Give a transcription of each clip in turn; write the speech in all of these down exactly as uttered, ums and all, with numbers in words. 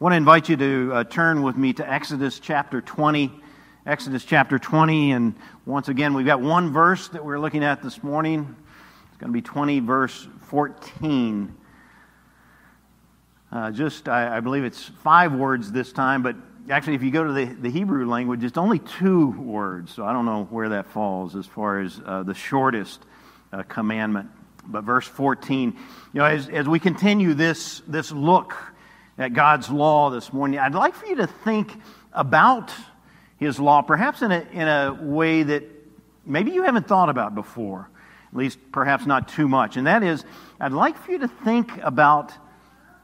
I want to invite you to uh, turn with me to Exodus chapter twenty. Exodus chapter twenty, and once again, we've got one verse that we're looking at this morning. It's going to be twenty, verse fourteen. Uh, just, I, I believe it's five words this time, but actually, if you go to the, the Hebrew language, it's only two words, so I don't know where that falls as far as uh, the shortest uh, commandment. But verse fourteen, you know, as, as we continue this this look at God's law this morning, I'd like for you to think about His law, perhaps in a in a way that maybe you haven't thought about before, at least perhaps not too much. And that is, I'd like for you to think about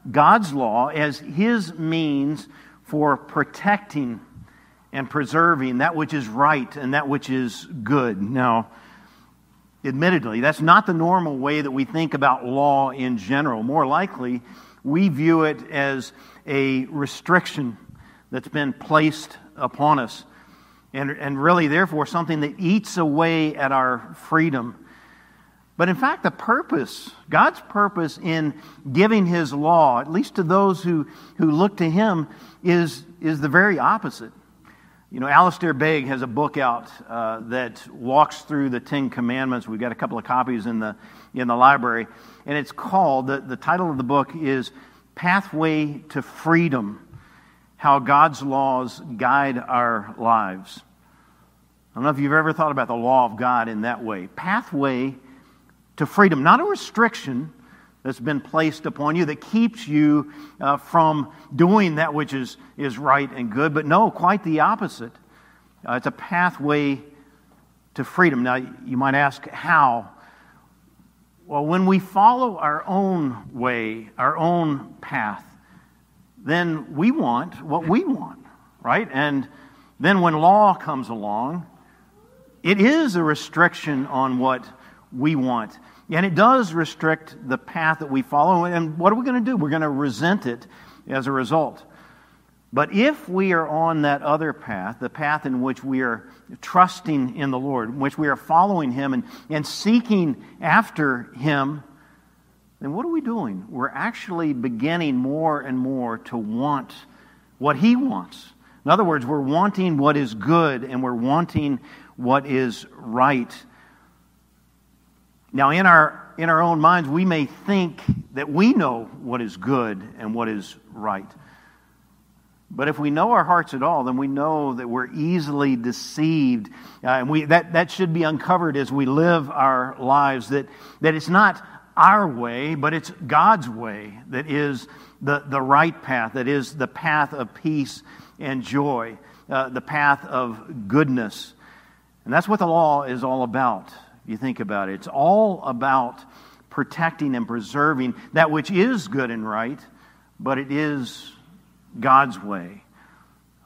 God's law as His means for protecting and preserving that which is right and that which is good. Now, admittedly, that's not the normal way that we think about law in general. More likely, we view it as a restriction that's been placed upon us, and, and really, therefore, something that eats away at our freedom. But in fact, the purpose, God's purpose in giving His law, at least to those who, who look to Him, is, is the very opposite. You know, Alistair Begg has a book out uh, that walks through the Ten Commandments. We've got a couple of copies in the in the library. And it's called, the, the title of the book is Pathway to Freedom, How God's Laws Guide Our Lives. I don't know if you've ever thought about the law of God in that way. Pathway to freedom, not a restriction that's been placed upon you that keeps you uh, from doing that which is, is right and good. But no, quite the opposite. Uh, it's a pathway to freedom. Now, you might ask, how? Well, when we follow our own way, our own path, then we want what we want, right? And then when law comes along, it is a restriction on what we want. And it does restrict the path that we follow. And what are we going to do? We're going to resent it as a result. But if we are on that other path, the path in which we are trusting in the Lord, in which we are following Him and, and seeking after Him, then what are we doing? We're actually beginning more and more to want what He wants. In other words, we're wanting what is good and we're wanting what is right. Now, in our in our own minds, we may think that we know what is good and what is right. But if we know our hearts at all, then we know that we're easily deceived. Uh, and we that, that should be uncovered as we live our lives, that, that it's not our way, but it's God's way that is the, the right path, that is the path of peace and joy, uh, the path of goodness. And that's what the law is all about. You think about it. It's all about protecting and preserving that which is good and right, but it is God's way.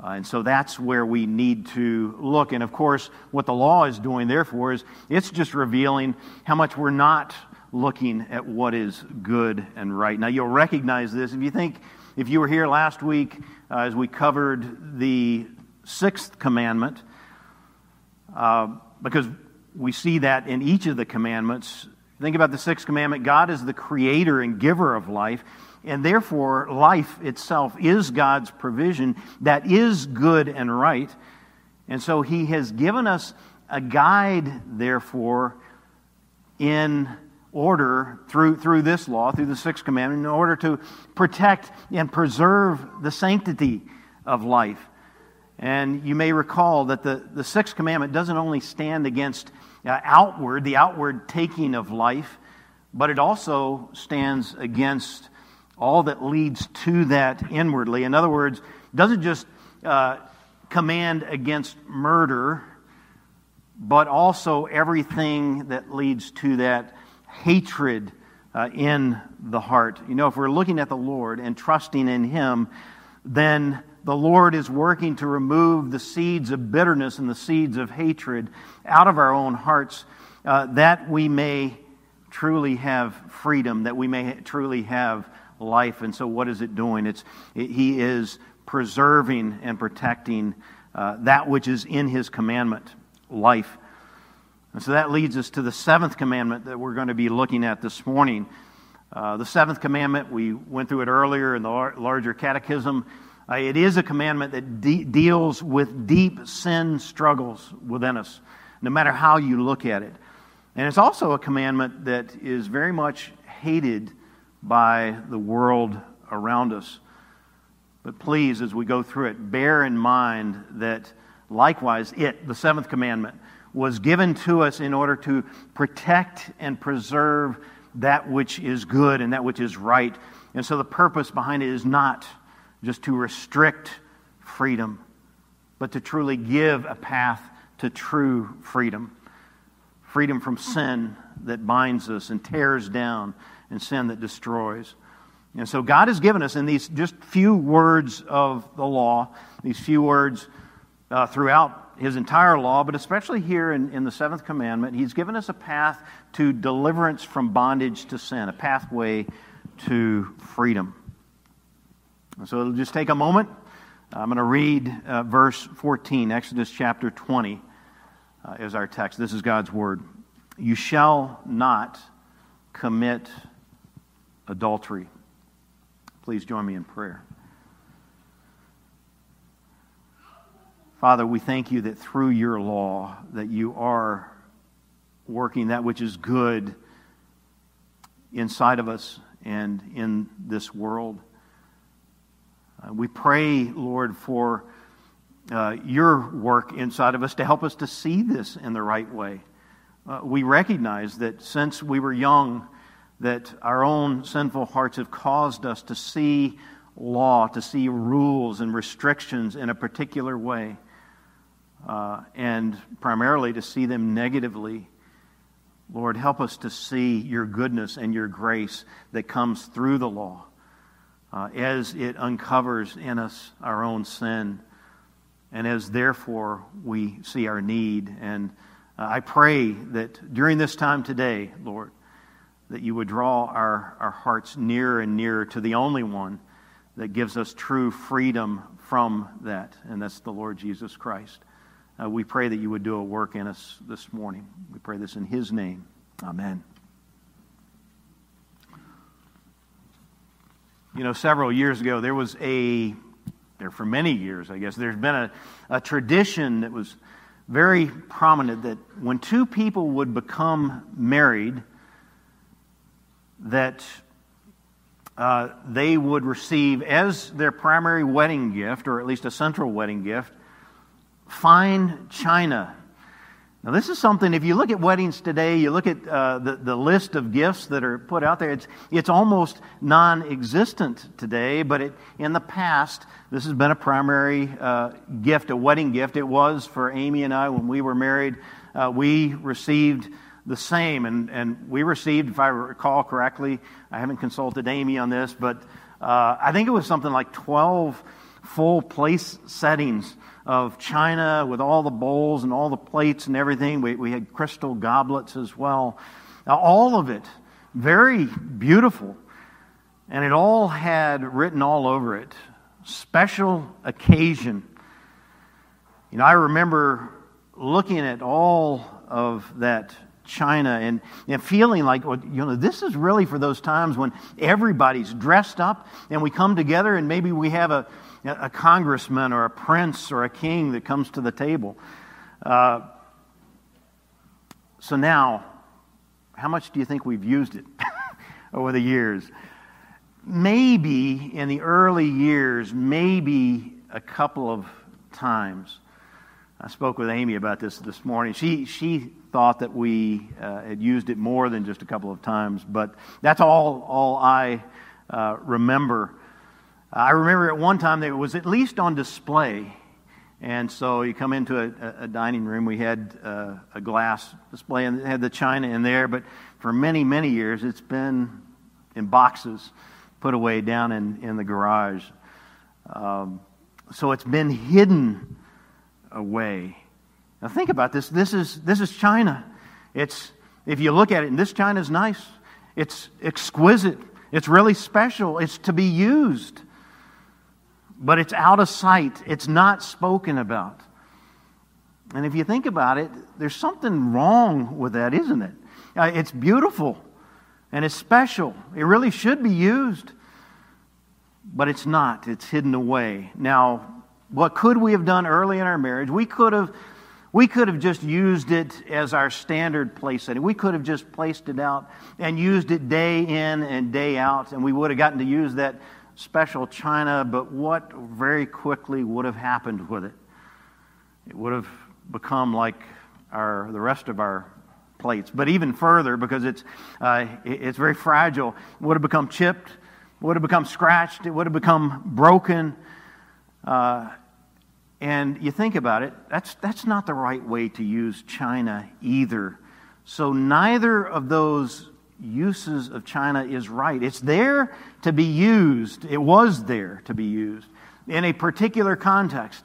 Uh, and so that's where we need to look. And of course, what the law is doing, therefore, is it's just revealing how much we're not looking at what is good and right. Now, you'll recognize this. If you think, if you were here last week uh, as we covered the sixth commandment, uh, because we see that in each of the commandments. Think about the sixth commandment. God is the creator and giver of life, and therefore life itself is God's provision that is good and right. And so He has given us a guide, therefore, in order, through, through this law, through the sixth commandment, in order to protect and preserve the sanctity of life. And you may recall that the, the sixth commandment doesn't only stand against uh, outward, the outward taking of life, but it also stands against all that leads to that inwardly. In other words, it doesn't just uh, command against murder, but also everything that leads to that hatred uh, in the heart. You know, if we're looking at the Lord and trusting in Him, then the Lord is working to remove the seeds of bitterness and the seeds of hatred out of our own hearts, uh, that we may truly have freedom, that we may ha- truly have life. And so what is it doing? It's it, He is preserving and protecting uh, that which is in His commandment, life. And so that leads us to the seventh commandment that we're going to be looking at this morning. Uh, the seventh commandment, we went through it earlier in the lar- larger catechism. Uh, it is a commandment that de- deals with deep sin struggles within us, no matter how you look at it. And it's also a commandment that is very much hated by the world around us. But please, as we go through it, bear in mind that likewise it, the seventh commandment, was given to us in order to protect and preserve that which is good and that which is right. And so the purpose behind it is not just to restrict freedom, but to truly give a path to true freedom. Freedom from sin that binds us and tears down, and sin that destroys. And so God has given us in these just few words of the law, these few words uh, throughout His entire law, but especially here in, in the seventh commandment, He's given us a path to deliverance from bondage to sin, a pathway to freedom. And so it'll just take a moment. I'm going to read uh, verse fourteen, Exodus chapter twenty uh, is our text. This is God's word. You shall not commit adultery. Please join me in prayer. Father, we thank you that through your law, that you are working that which is good inside of us and in this world. Uh, we pray, Lord, for uh, your work inside of us to help us to see this in the right way. Uh, we recognize that since we were young, that our own sinful hearts have caused us to see law, to see rules and restrictions in a particular way, uh, and primarily to see them negatively. Lord, help us to see your goodness and your grace that comes through the law uh, as it uncovers in us our own sin, and as therefore we see our need. And uh, I pray that during this time today, Lord, that you would draw our, our hearts nearer and nearer to the only one that gives us true freedom from that, and that's the Lord Jesus Christ. Uh, we pray that you would do a work in us this morning. We pray this in His name. Amen. You know, several years ago, there was a, there for many years, I guess, there's been a, a tradition that was very prominent that when two people would become married, that uh, they would receive as their primary wedding gift, or at least a central wedding gift, fine china. Now, this is something, if you look at weddings today, you look at uh, the, the list of gifts that are put out there, it's, it's almost non-existent today, but it, in the past, this has been a primary uh, gift, a wedding gift. It was for Amy and I when we were married. Uh, we received the same, and, and we received, if I recall correctly, I haven't consulted Amy on this, but uh, I think it was something like twelve full place settings of china with all the bowls and all the plates and everything. We, we had crystal goblets as well. Now, all of it very beautiful, and it all had written all over it, special occasion. You know, I remember looking at all of that china and, and feeling like, well, you know, this is really for those times when everybody's dressed up and we come together, and maybe we have a, a congressman or a prince or a king that comes to the table. Uh, so now, how much do you think we've used it over the years? Maybe in the early years, maybe a couple of times. I spoke with Amy about this this morning. She she thought that we uh, had used it more than just a couple of times, but that's all all I uh, remember. I remember at one time that it was at least on display, and so you come into a, a dining room. We had uh, a glass display and it had the china in there, but for many many years it's been in boxes, put away down in in the garage. Um, so it's been hidden away. Now think about this. This is this is china. It's, if you look at it, and this china is nice. It's exquisite. It's really special. It's to be used. But it's out of sight. It's not spoken about. And if you think about it, there's something wrong with that, isn't it? It's beautiful. and it's special. It really should be used, but it's not. It's hidden away. Now, what could we have done early in our marriage? We could have, we could have just used it as our standard place setting. We could have just placed it out and used it day in and day out, and we would have gotten to use that special china, but what very quickly would have happened with it? It would have become like our the rest of our plates, but even further, because it's uh, it's very fragile. It would have become chipped, would have become scratched, it would have become broken. Uh, and you think about it, that's that's not the right way to use china either. So neither of those uses of china is right. It's there to be used. It was there to be used in a particular context.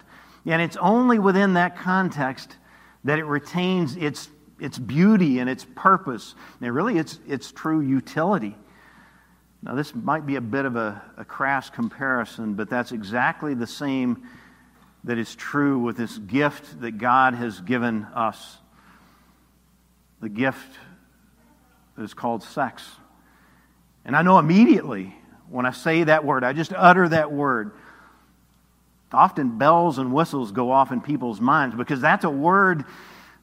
And it's only within that context that it retains its its beauty and its purpose, and really its its true utility. Now, this might be a bit of a, a crass comparison, but that's exactly the same that is true with this gift that God has given us. The gift is called sex. And I know immediately when I say that word, I just utter that word, often bells and whistles go off in people's minds, because that's a word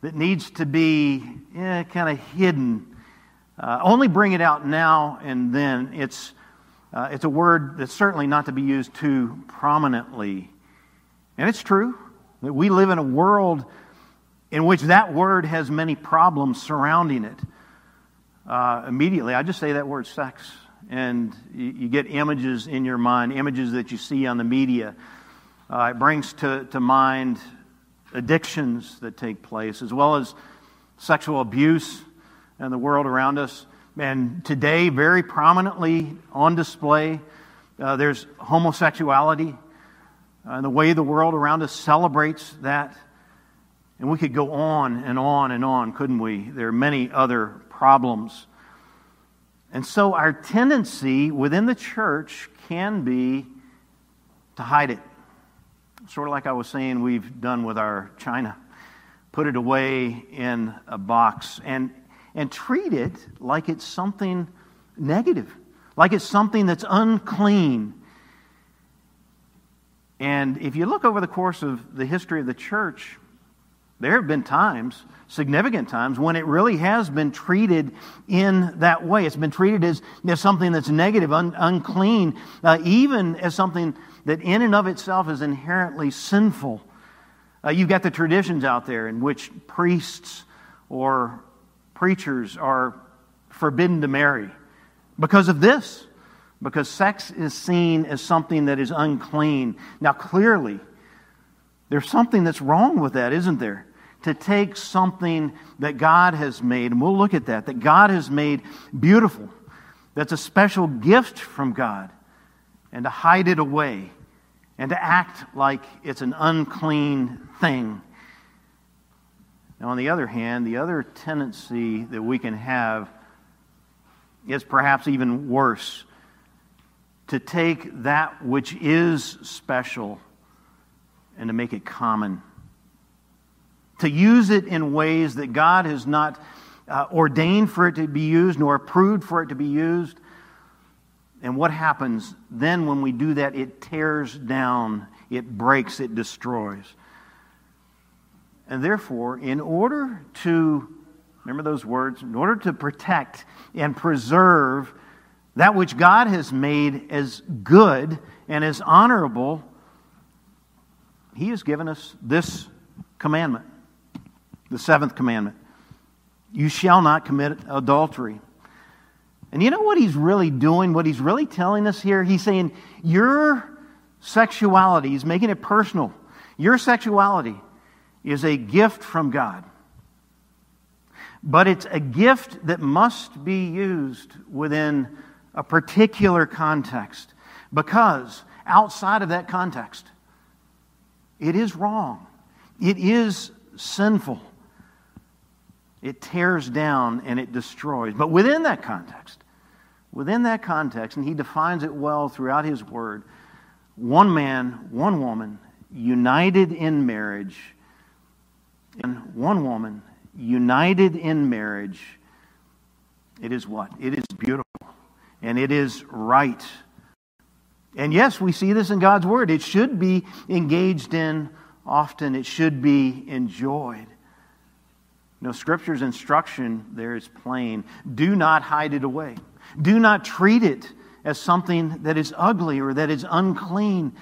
that needs to be eh, kind of hidden. Uh, only bring it out now and then. It's uh, it's a word that's certainly not to be used too prominently. And it's true that we live in a world in which that word has many problems surrounding it. Uh, immediately, I just say that word sex, and you, you get images in your mind, images that you see on the media. Uh, it brings to, to mind addictions that take place, as well as sexual abuse in the world around us. And today, very prominently on display, uh, there's homosexuality, uh, and the way the world around us celebrates that. And we could go on and on and on, couldn't we? There are many other problems. And so our tendency within the church can be to hide it. Sort of like I was saying we've done with our china. Put it away in a box and and treat it like it's something negative, like it's something that's unclean. And if you look over the course of the history of the church, there have been times, significant times, when it really has been treated in that way. It's been treated as, as something that's negative, un, unclean, uh, even as something that in and of itself is inherently sinful. Uh, you've got the traditions out there in which priests or preachers are forbidden to marry because of this, because sex is seen as something that is unclean. Now, clearly, there's something that's wrong with that, isn't there? To take something that God has made, and we'll look at that, that God has made beautiful, that's a special gift from God, and to hide it away, and to act like it's an unclean thing. Now, on the other hand, the other tendency that we can have is perhaps even worse, to take that which is special and to make it common, to use it in ways that God has not uh, ordained for it to be used, nor approved for it to be used. And what happens then when we do that? It tears down, it breaks, it destroys. And therefore, in order to, remember those words, in order to protect and preserve that which God has made as good and as honorable, He has given us this commandment, the seventh commandment. You shall not commit adultery. And you know what he's really doing, what he's really telling us here? He's saying, your sexuality, he's making it personal. Your sexuality is a gift from God. But it's a gift that must be used within a particular context, because outside of that context, it is wrong. It is sinful. It tears down and it destroys. But within that context, Within that context, and he defines it well throughout his word, one man, one woman, united in marriage, and one woman, united in marriage, It is what? It is beautiful. And it is right. And yes, we see this in God's Word. It should be engaged in often. It should be enjoyed. No, Scripture's instruction there is plain. Do not hide it away. Do not treat it as something that is ugly or that is unclean,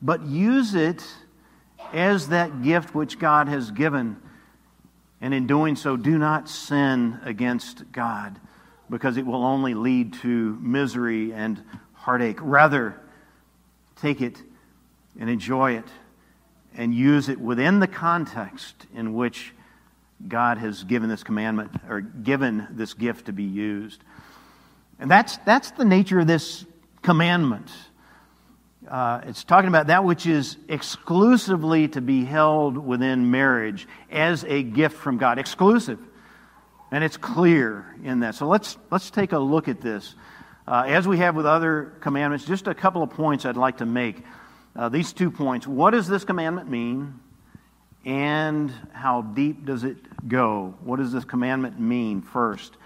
but use it as that gift which God has given. And in doing so, do not sin against God, because it will only lead to misery and heartache. Rather, take it and enjoy it and use it within the context in which God has given this commandment or given this gift to be used. And that's that's the nature of this commandment. Uh, it's talking about that which is exclusively to be held within marriage as a gift from God. Exclusive. And it's clear in that. So let's let's take a look at this. Uh, as we have with other commandments, just a couple of points I'd like to make. Uh, these two points. What does this commandment mean? And how deep does it go? What does this commandment mean first?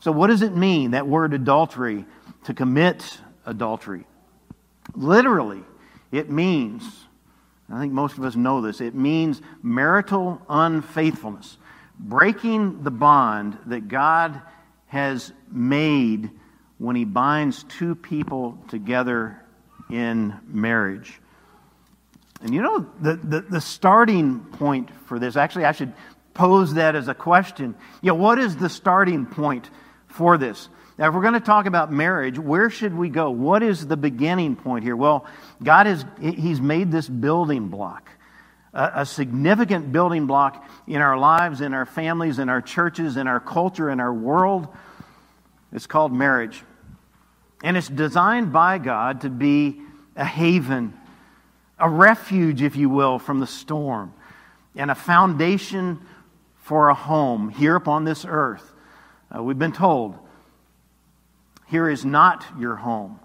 So what does it mean, that word adultery, to commit adultery? Literally, it means, I think most of us know this, it means marital unfaithfulness. Breaking the bond that God has made when He binds two people together in marriage. And you know, the, the, the starting point for this, actually I should pose that as a question. You know, what is the starting point for this? Now, if we're going to talk about marriage, where should we go? What is the beginning point here? Well, God has, He's made this building block, a, a significant building block in our lives, in our families, in our churches, in our culture, in our world. It's called marriage. And it's designed by God to be a haven, a refuge, if you will, from the storm, and a foundation for a home here upon this earth. Uh, we've been told, here is not your home.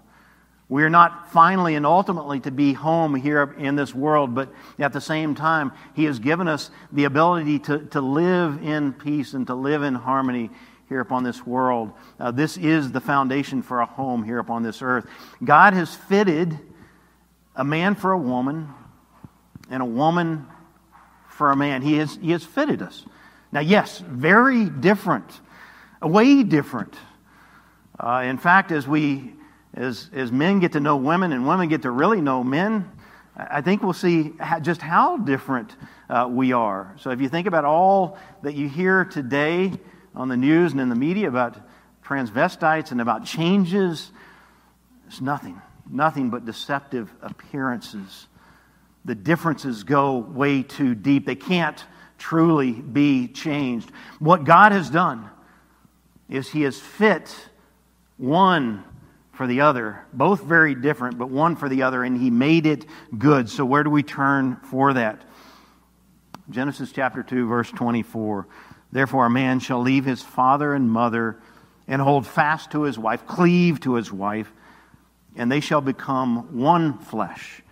We are not finally and ultimately to be home here in this world, but at the same time, He has given us the ability to, to live in peace and to live in harmony here upon this world. Uh, this is the foundation for a home here upon this earth. God has fitted a man for a woman, and a woman for a man. He has, he has fitted us. Now, yes, very different, way different. Uh, in fact, as we, as as men get to know women and women get to really know men, I think we'll see how, just how different uh, we are. So, if you think about all that you hear today on the news and in the media about transvestites and about changes, it's nothing. Nothing but deceptive appearances. The differences go way too deep. They can't truly be changed. What God has done is He has fit one for the other. Both very different, but one for the other, and He made it good. So where do we turn for that? Genesis chapter two, verse twenty-four. Therefore a man shall leave his father and mother and hold fast to his wife, cleave to his wife, and they shall become one flesh.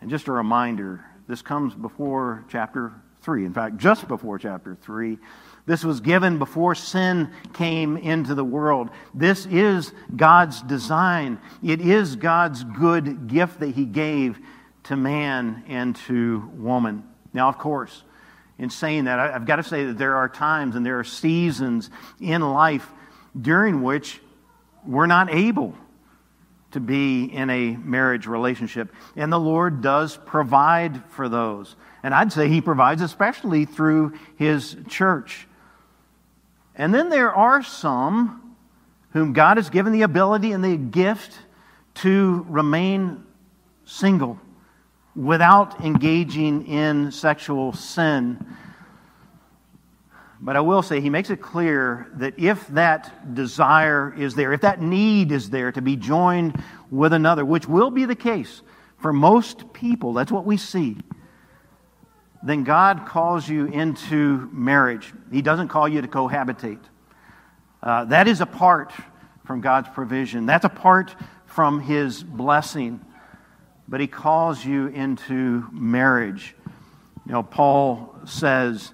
And just a reminder, this comes before chapter three. In fact, just before chapter three. This was given before sin came into the world. This is God's design. It is God's good gift that He gave to man and to woman. Now, of course, in saying that, I've got to say that there are times and there are seasons in life during which we're not able to be in a marriage relationship. And the Lord does provide for those. And I'd say He provides especially through His church. And then there are some whom God has given the ability and the gift to remain single without engaging in sexual sin. But I will say, He makes it clear that if that desire is there, if that need is there to be joined with another, which will be the case for most people, that's what we see, then God calls you into marriage. He doesn't call you to cohabitate. Uh, that is apart from God's provision. That's apart from His blessing. But He calls you into marriage. You know, Paul says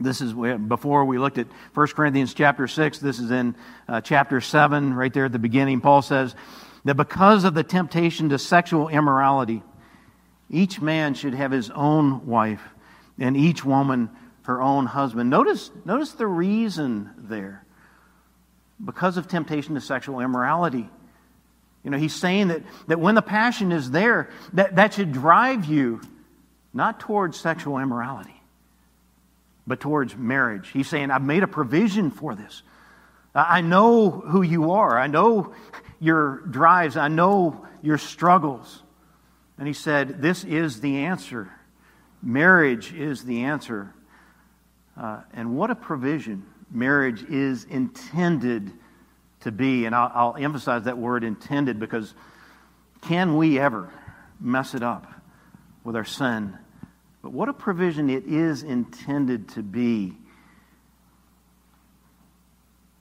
This is where, before we looked at First Corinthians chapter six, this is in uh, chapter seven, right there at the beginning. Paul says that because of the temptation to sexual immorality, each man should have his own wife, and each woman her own husband. Notice, notice the reason there. Because of temptation to sexual immorality. You know, he's saying that, that when the passion is there, that, that should drive you not towards sexual immorality, but towards marriage. He's saying, I've made a provision for this. I know who you are. I know your drives. I know your struggles. And he said, this is the answer. Marriage is the answer. Uh, and what a provision marriage is intended to be. And I'll, I'll emphasize that word intended, because can we ever mess it up with our sin? But what a provision it is intended to be.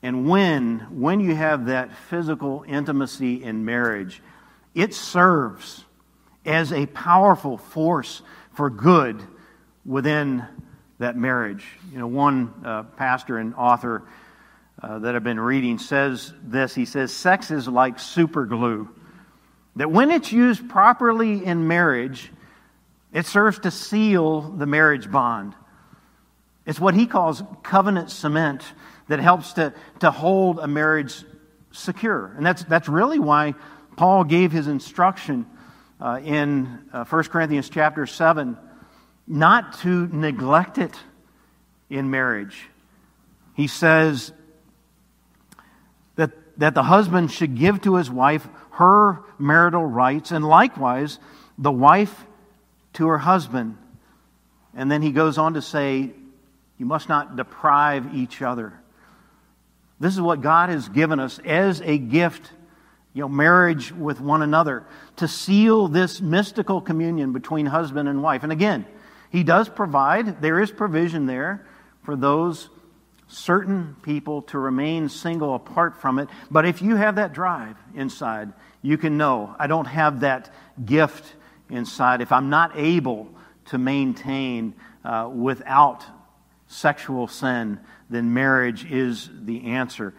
And when, when you have that physical intimacy in marriage, it serves as a powerful force for good within that marriage. You know, one uh, pastor and author uh, that I've been reading says this. He says, sex is like super glue, that when it's used properly in marriage, it serves to seal the marriage bond. It's what he calls covenant cement that helps to, to hold a marriage secure. And that's that's really why Paul gave his instruction uh, in uh, First Corinthians chapter seven not to neglect it in marriage. He says that, that the husband should give to his wife her marital rights, and likewise the wife to her husband. And then he goes on to say, you must not deprive each other. This is what God has given us as a gift, you know, marriage with one another, to seal this mystical communion between husband and wife. And again, he does provide, there is provision there for those certain people to remain single apart from it. But if you have that drive inside, you can know, I don't have that gift inside, if I'm not able to maintain uh, without sexual sin, then marriage is the answer.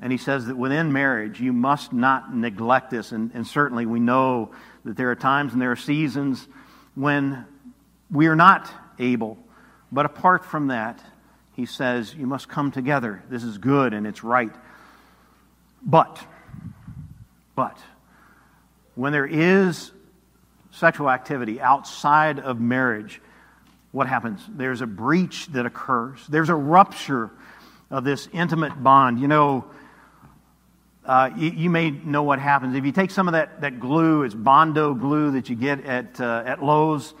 And he says that within marriage, you must not neglect this. And, and certainly we know that there are times and there are seasons when we are not able. But apart from that, he says, you must come together. This is good and it's right. But, but, when there is sexual activity outside of marriage, what happens? There's a breach that occurs. There's a rupture of this intimate bond. You know, uh, you, you may know what happens. If you take some of that, that glue, it's Bondo glue that you get at uh, at Lowe's,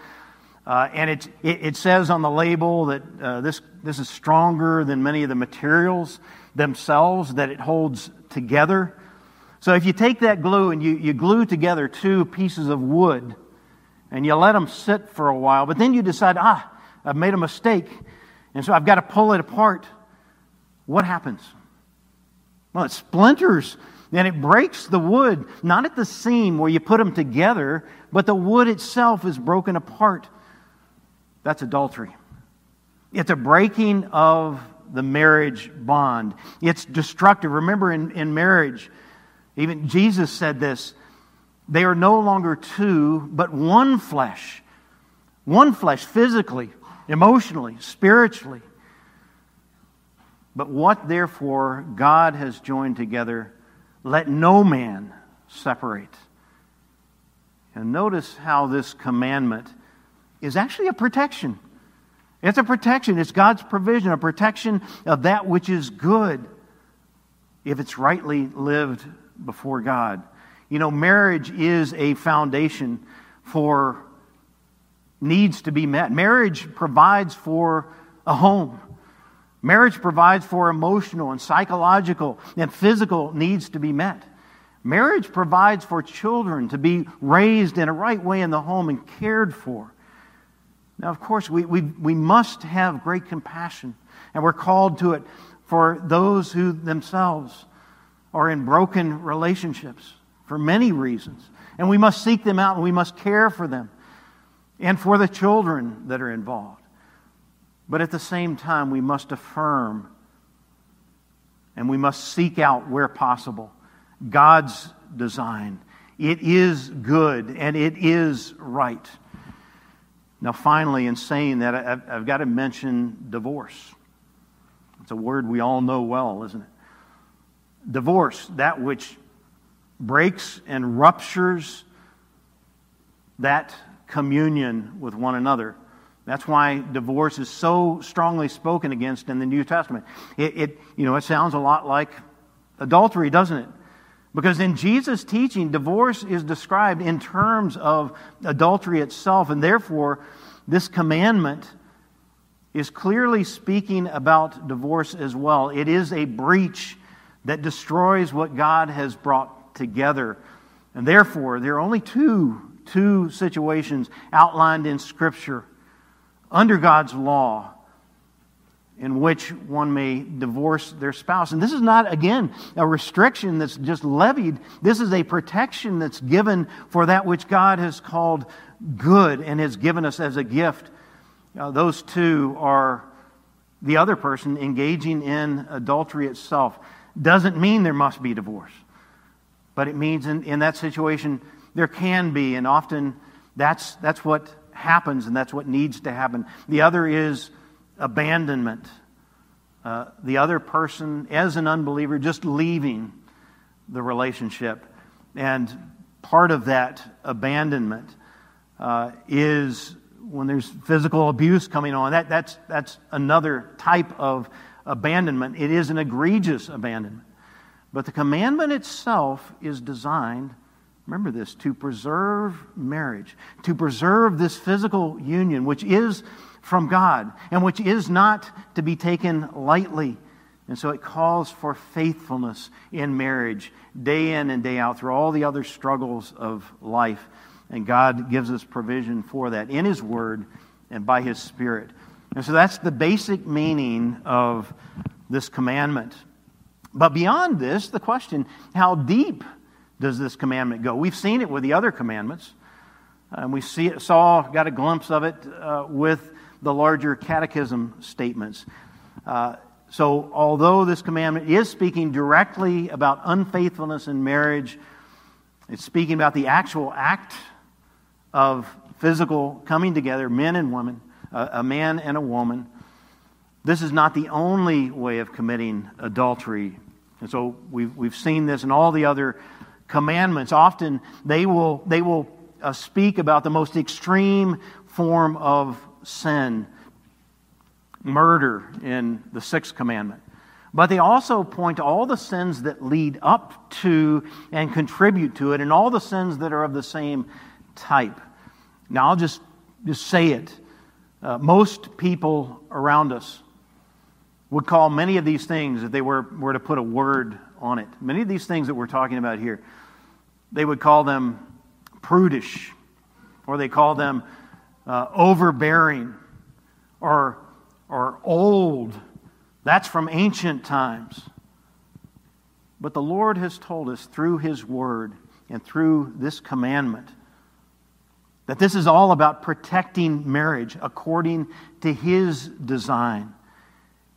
uh, and it, it it says on the label that uh, this this is stronger than many of the materials themselves, that it holds together. So if you take that glue and you, you glue together two pieces of wood, and you let them sit for a while, but then you decide, ah, I've made a mistake, and so I've got to pull it apart. What happens? Well, it splinters, and it breaks the wood, not at the seam where you put them together, but the wood itself is broken apart. That's adultery. It's a breaking of the marriage bond. It's destructive. Remember, in, in marriage, even Jesus said this, they are no longer two, but one flesh. One flesh, physically, emotionally, spiritually. But what, therefore, God has joined together, let no man separate. And notice how this commandment is actually a protection. It's a protection. It's God's provision, a protection of that which is good, if it's rightly lived before God. You know, marriage is a foundation for needs to be met. Marriage provides for a home. Marriage provides for emotional and psychological and physical needs to be met. Marriage provides for children to be raised in a right way in the home and cared for. Now, of course, we we, we must have great compassion, and we're called to it for those who themselves are in broken relationships, for many reasons. And we must seek them out, and we must care for them and for the children that are involved. But at the same time, we must affirm and we must seek out, where possible, God's design. It is good and it is right. Now, finally, in saying that, I've, I've got to mention divorce. It's a word we all know well, isn't it? Divorce, that which breaks and ruptures that communion with one another. That's why divorce is so strongly spoken against in the New Testament. It, it, you know, it sounds a lot like adultery, doesn't it? Because in Jesus' teaching, divorce is described in terms of adultery itself, and therefore this commandment is clearly speaking about divorce as well. It is a breach that destroys what God has brought together. And therefore, there are only two, two situations outlined in Scripture under God's law in which one may divorce their spouse. And this is not, again, a restriction that's just levied. This is a protection that's given for that which God has called good and has given us as a gift. Uh, those two are the other person engaging in adultery itself. Doesn't mean there must be divorce. But it means in, in that situation there can be, and often that's that's what happens and that's what needs to happen. The other is abandonment. Uh, the other person, as an unbeliever, just leaving the relationship. And part of that abandonment uh, is when there's physical abuse coming on. That, that's, that's another type of abandonment. It is an egregious abandonment. But the commandment itself is designed, remember this, to preserve marriage, to preserve this physical union, which is from God and which is not to be taken lightly. And so it calls for faithfulness in marriage, day in and day out, through all the other struggles of life. And God gives us provision for that in His Word and by His Spirit. And so that's the basic meaning of this commandment. But beyond this, the question, how deep does this commandment go? We've seen it with the other commandments. And we see it, saw, got a glimpse of it uh, with the larger catechism statements. Uh, so although this commandment is speaking directly about unfaithfulness in marriage, it's speaking about the actual act of physical coming together, men and women, uh, a man and a woman. This is not the only way of committing adultery. And so we've, we've seen this in all the other commandments. Often they will, they will uh, speak about the most extreme form of sin, murder in the sixth commandment. But they also point to all the sins that lead up to and contribute to it, and all the sins that are of the same type. Now, I'll just, just say it. Uh, most people around us would call many of these things, if they were, were to put a word on it, many of these things that we're talking about here, they would call them prudish, or they call them uh, overbearing, or, or old. That's from ancient times. But the Lord has told us through His Word and through this commandment that this is all about protecting marriage according to His design.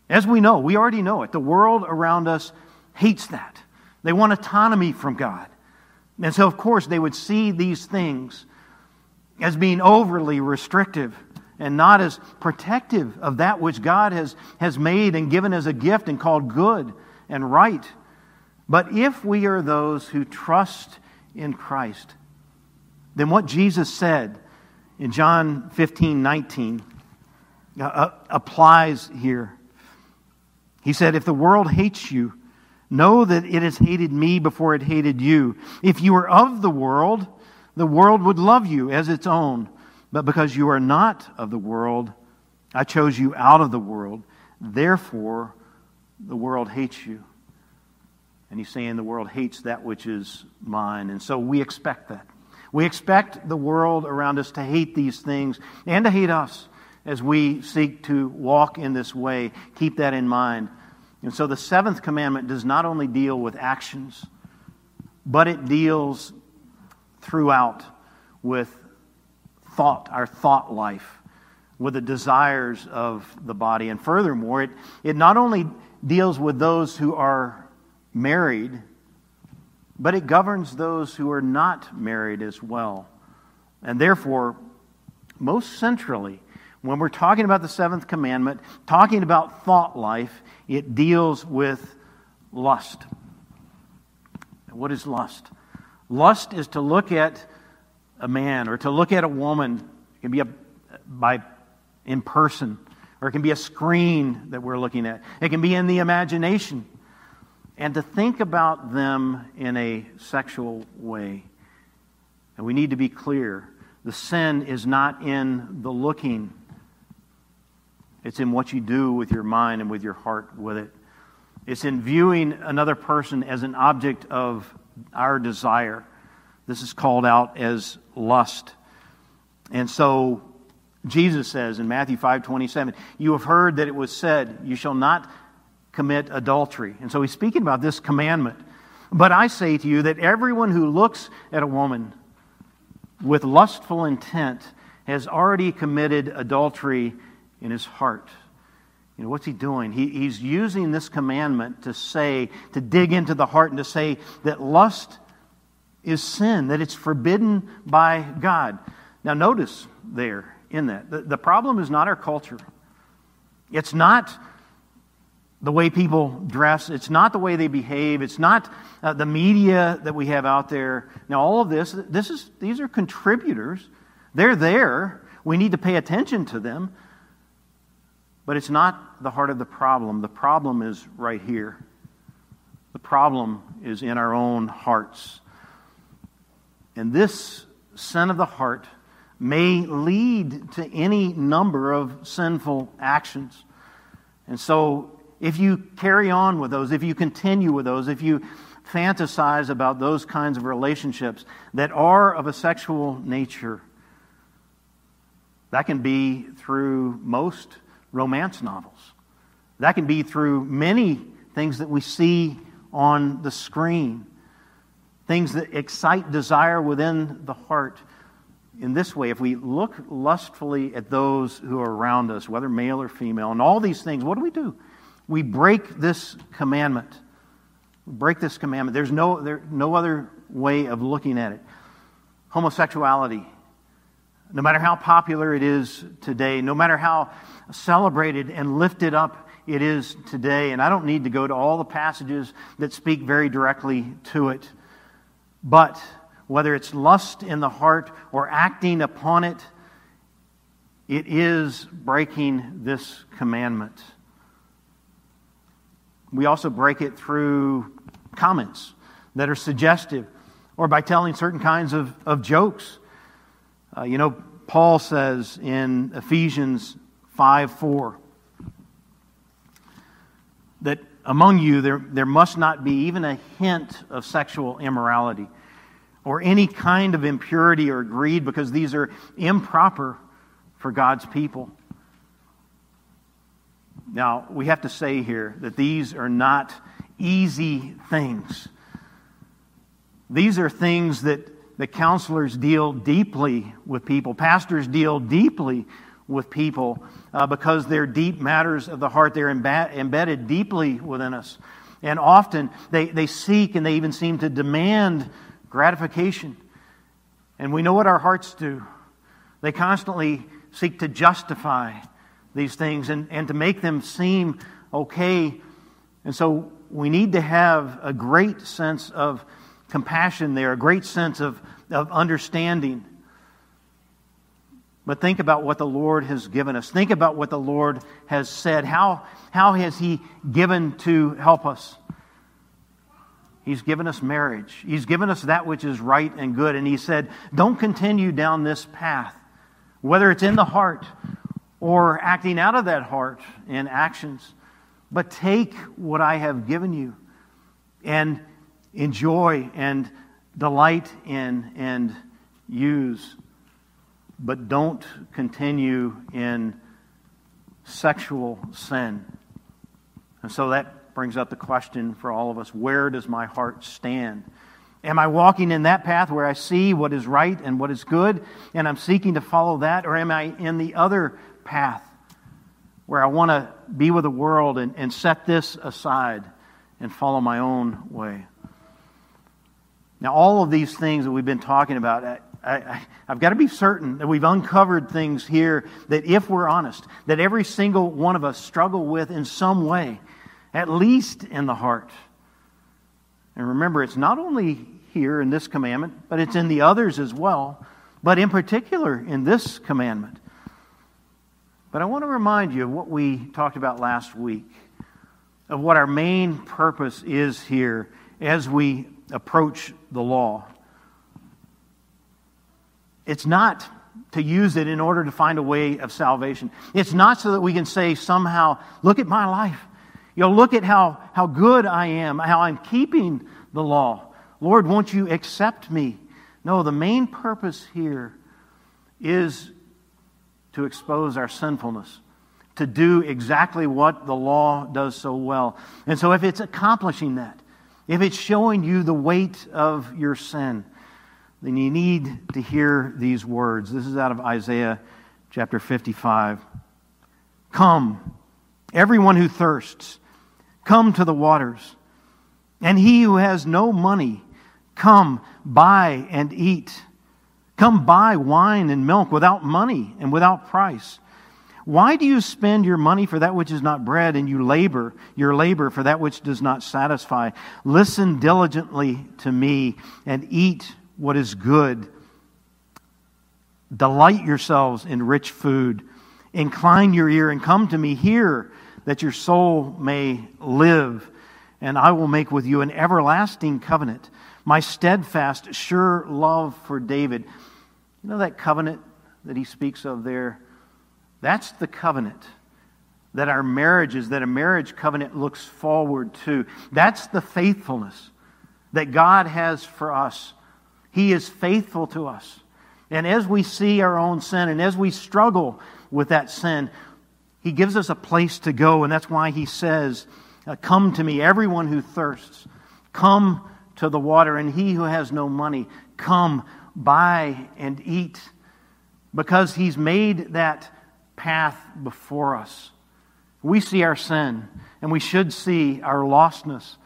As we know, we already know it. The world around us hates that. They want autonomy from God. And so, of course, they would see these things as being overly restrictive and not as protective of that which God has, has made and given as a gift and called good and right. But if we are those who trust in Christ, then what Jesus said in John fifteen nineteen uh, applies here. He said, "If the world hates you, know that it has hated me before it hated you. If you were of the world, the world would love you as its own. But because you are not of the world, I chose you out of the world. Therefore, the world hates you." And He's saying the world hates that which is mine. And so we expect that. We expect the world around us to hate these things and to hate us as we seek to walk in this way. Keep that in mind. And so the seventh commandment does not only deal with actions, but it deals throughout with thought, our thought life, with the desires of the body. And furthermore, it, it not only deals with those who are married, but it governs those who are not married as well. And therefore, most centrally, when we're talking about the seventh commandment, talking about thought life, it deals with lust. What is lust? Lust is to look at a man or to look at a woman. It can be a, by in person, or it can be a screen that we're looking at. It can be in the imagination. And to think about them in a sexual way. And we need to be clear. The sin is not in the looking. It's in what you do with your mind and with your heart with it. It's in viewing another person as an object of our desire. This is called out as lust. And so Jesus says in Matthew five twenty-seven, "You have heard that it was said, you shall not commit adultery." And so he's speaking about this commandment. "But I say to you that everyone who looks at a woman with lustful intent has already committed adultery in his heart." You know, what's he doing? He, he's using this commandment to say, to dig into the heart and to say that lust is sin, that it's forbidden by God. Now notice there in that, the, the problem is not our culture. It's not the way people dress. It's not the way they behave. It's not uh, the media that we have out there. Now all of this, this is these are contributors. They're there. We need to pay attention to them. But it's not the heart of the problem. The problem is right here. The problem is in our own hearts. And this sin of the heart may lead to any number of sinful actions. And so if you carry on with those, if you continue with those, if you fantasize about those kinds of relationships that are of a sexual nature, that can be through most romance novels. That can be through many things that we see on the screen, things that excite desire within the heart. In this way, if we look lustfully at those who are around us, whether male or female, and all these things, what do we do? We break this commandment. We break this commandment. There's no, there, no other way of looking at it. Homosexuality. No matter how popular it is today, no matter how celebrated and lifted up it is today, and I don't need to go to all the passages that speak very directly to it, but whether it's lust in the heart or acting upon it, it is breaking this commandment. We also break it through comments that are suggestive or by telling certain kinds of, of jokes. Uh, you know, Paul says in Ephesians five four that among you there, there must not be even a hint of sexual immorality or any kind of impurity or greed, because these are improper for God's people. Now, we have to say here that these are not easy things. These are things that the counselors deal deeply with people. Pastors deal deeply with people uh, because they're deep matters of the heart. They're imba- embedded deeply within us. And often they, they seek and they even seem to demand gratification. And we know what our hearts do. They constantly seek to justify these things and, and to make them seem okay. And so we need to have a great sense of compassion there, a great sense of, of understanding. But think about what the Lord has given us. Think about what the Lord has said. How, how has He given to help us? He's given us marriage. He's given us that which is right and good. And He said, don't continue down this path, whether it's in the heart or acting out of that heart in actions. But take what I have given you and enjoy and delight in and use, but don't continue in sexual sin. And so that brings up the question for all of us, where does my heart stand Am I walking in that path where I see what is right and what is good, and I'm seeking to follow that? Or am I in the other path where I want to be with the world and, and set this aside and follow my own way? Now, all of these things that we've been talking about, I, I, I've got to be certain that we've uncovered things here that, if we're honest, that every single one of us struggle with in some way, at least in the heart. And remember, it's not only here in this commandment, but it's in the others as well, but in particular in this commandment. But I want to remind you of what we talked about last week, of what our main purpose is here as we approach the law. It's not to use it in order to find a way of salvation. It's not so that we can say somehow, look at my life. You know, look at how, how good I am, how I'm keeping the law. Lord, won't you accept me? No, the main purpose here is to expose our sinfulness, to do exactly what the law does so well. And so if it's accomplishing that, if it's showing you the weight of your sin, then you need to hear these words. This is out of Isaiah chapter fifty-five. Come, everyone who thirsts, come to the waters, and he who has no money, come buy and eat. Come buy wine and milk without money and without price. Why do you spend your money for that which is not bread, and you labor your labor for that which does not satisfy? Listen diligently to me and eat what is good. Delight yourselves in rich food. Incline your ear and come to me. Hear, that your soul may live, and I will make with you an everlasting covenant, my steadfast, sure love for David. You know that covenant that he speaks of there? That's the covenant that our marriages, that a marriage covenant looks forward to. That's the faithfulness that God has for us. He is faithful to us. And as we see our own sin, and as we struggle with that sin, He gives us a place to go, and that's why He says, come to me, everyone who thirsts. Come to the water, and he who has no money, come, buy and eat. Because He's made that path before us. We see our sin, and we should see our lostness,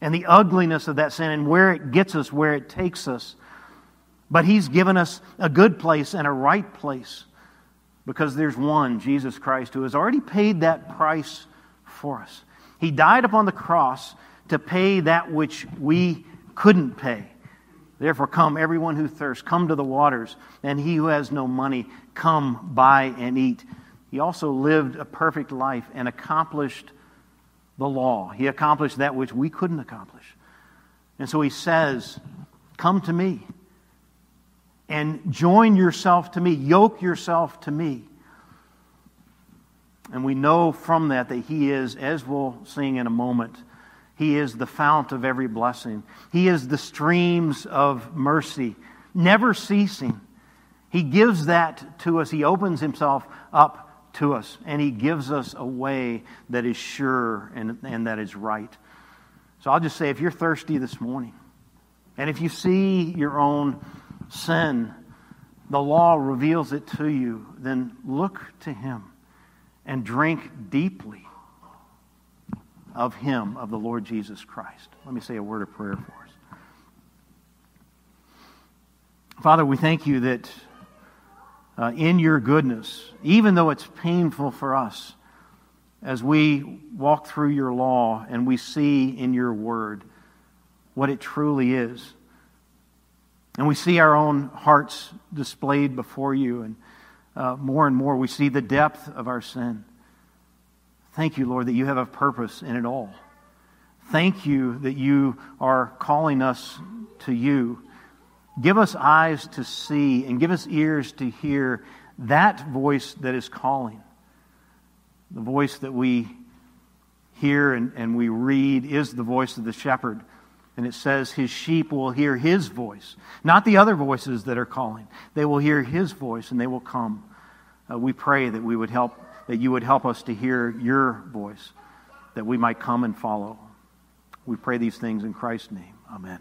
and the ugliness of that sin, and where it gets us, where it takes us. But He's given us a good place and a right place, because there's one, Jesus Christ, who has already paid that price for us. He died upon the cross to pay that which we couldn't pay. Therefore, come, everyone who thirsts, come to the waters, and he who has no money, come, buy and eat. He also lived a perfect life and accomplished the law. He accomplished that which we couldn't accomplish. And so He says, come to me. And join yourself to me, yoke yourself to me. And we know from that that He is, as we'll sing in a moment, He is the fount of every blessing. He is the streams of mercy, never ceasing. He gives that to us. He opens Himself up to us, and He gives us a way that is sure and, and that is right. So I'll just say, if you're thirsty this morning, and if you see your own sin, the law reveals it to you, then look to Him and drink deeply of Him, of the Lord Jesus Christ. Let me say a word of prayer for us. Father, we thank You that uh, in Your goodness, even though it's painful for us, as we walk through Your law and we see in Your word what it truly is, and we see our own hearts displayed before You, and uh, more and more we see the depth of our sin. Thank You, Lord, that You have a purpose in it all. Thank You that You are calling us to You. Give us eyes to see, and give us ears to hear that voice that is calling. The voice that we hear and, and we read is the voice of the shepherd. And it says His sheep will hear His voice, not the other voices that are calling. They will hear His voice, and they will come. Uh, we pray that we would help, that You would help us to hear Your voice, that we might come and follow. We pray these things in Christ's name. Amen.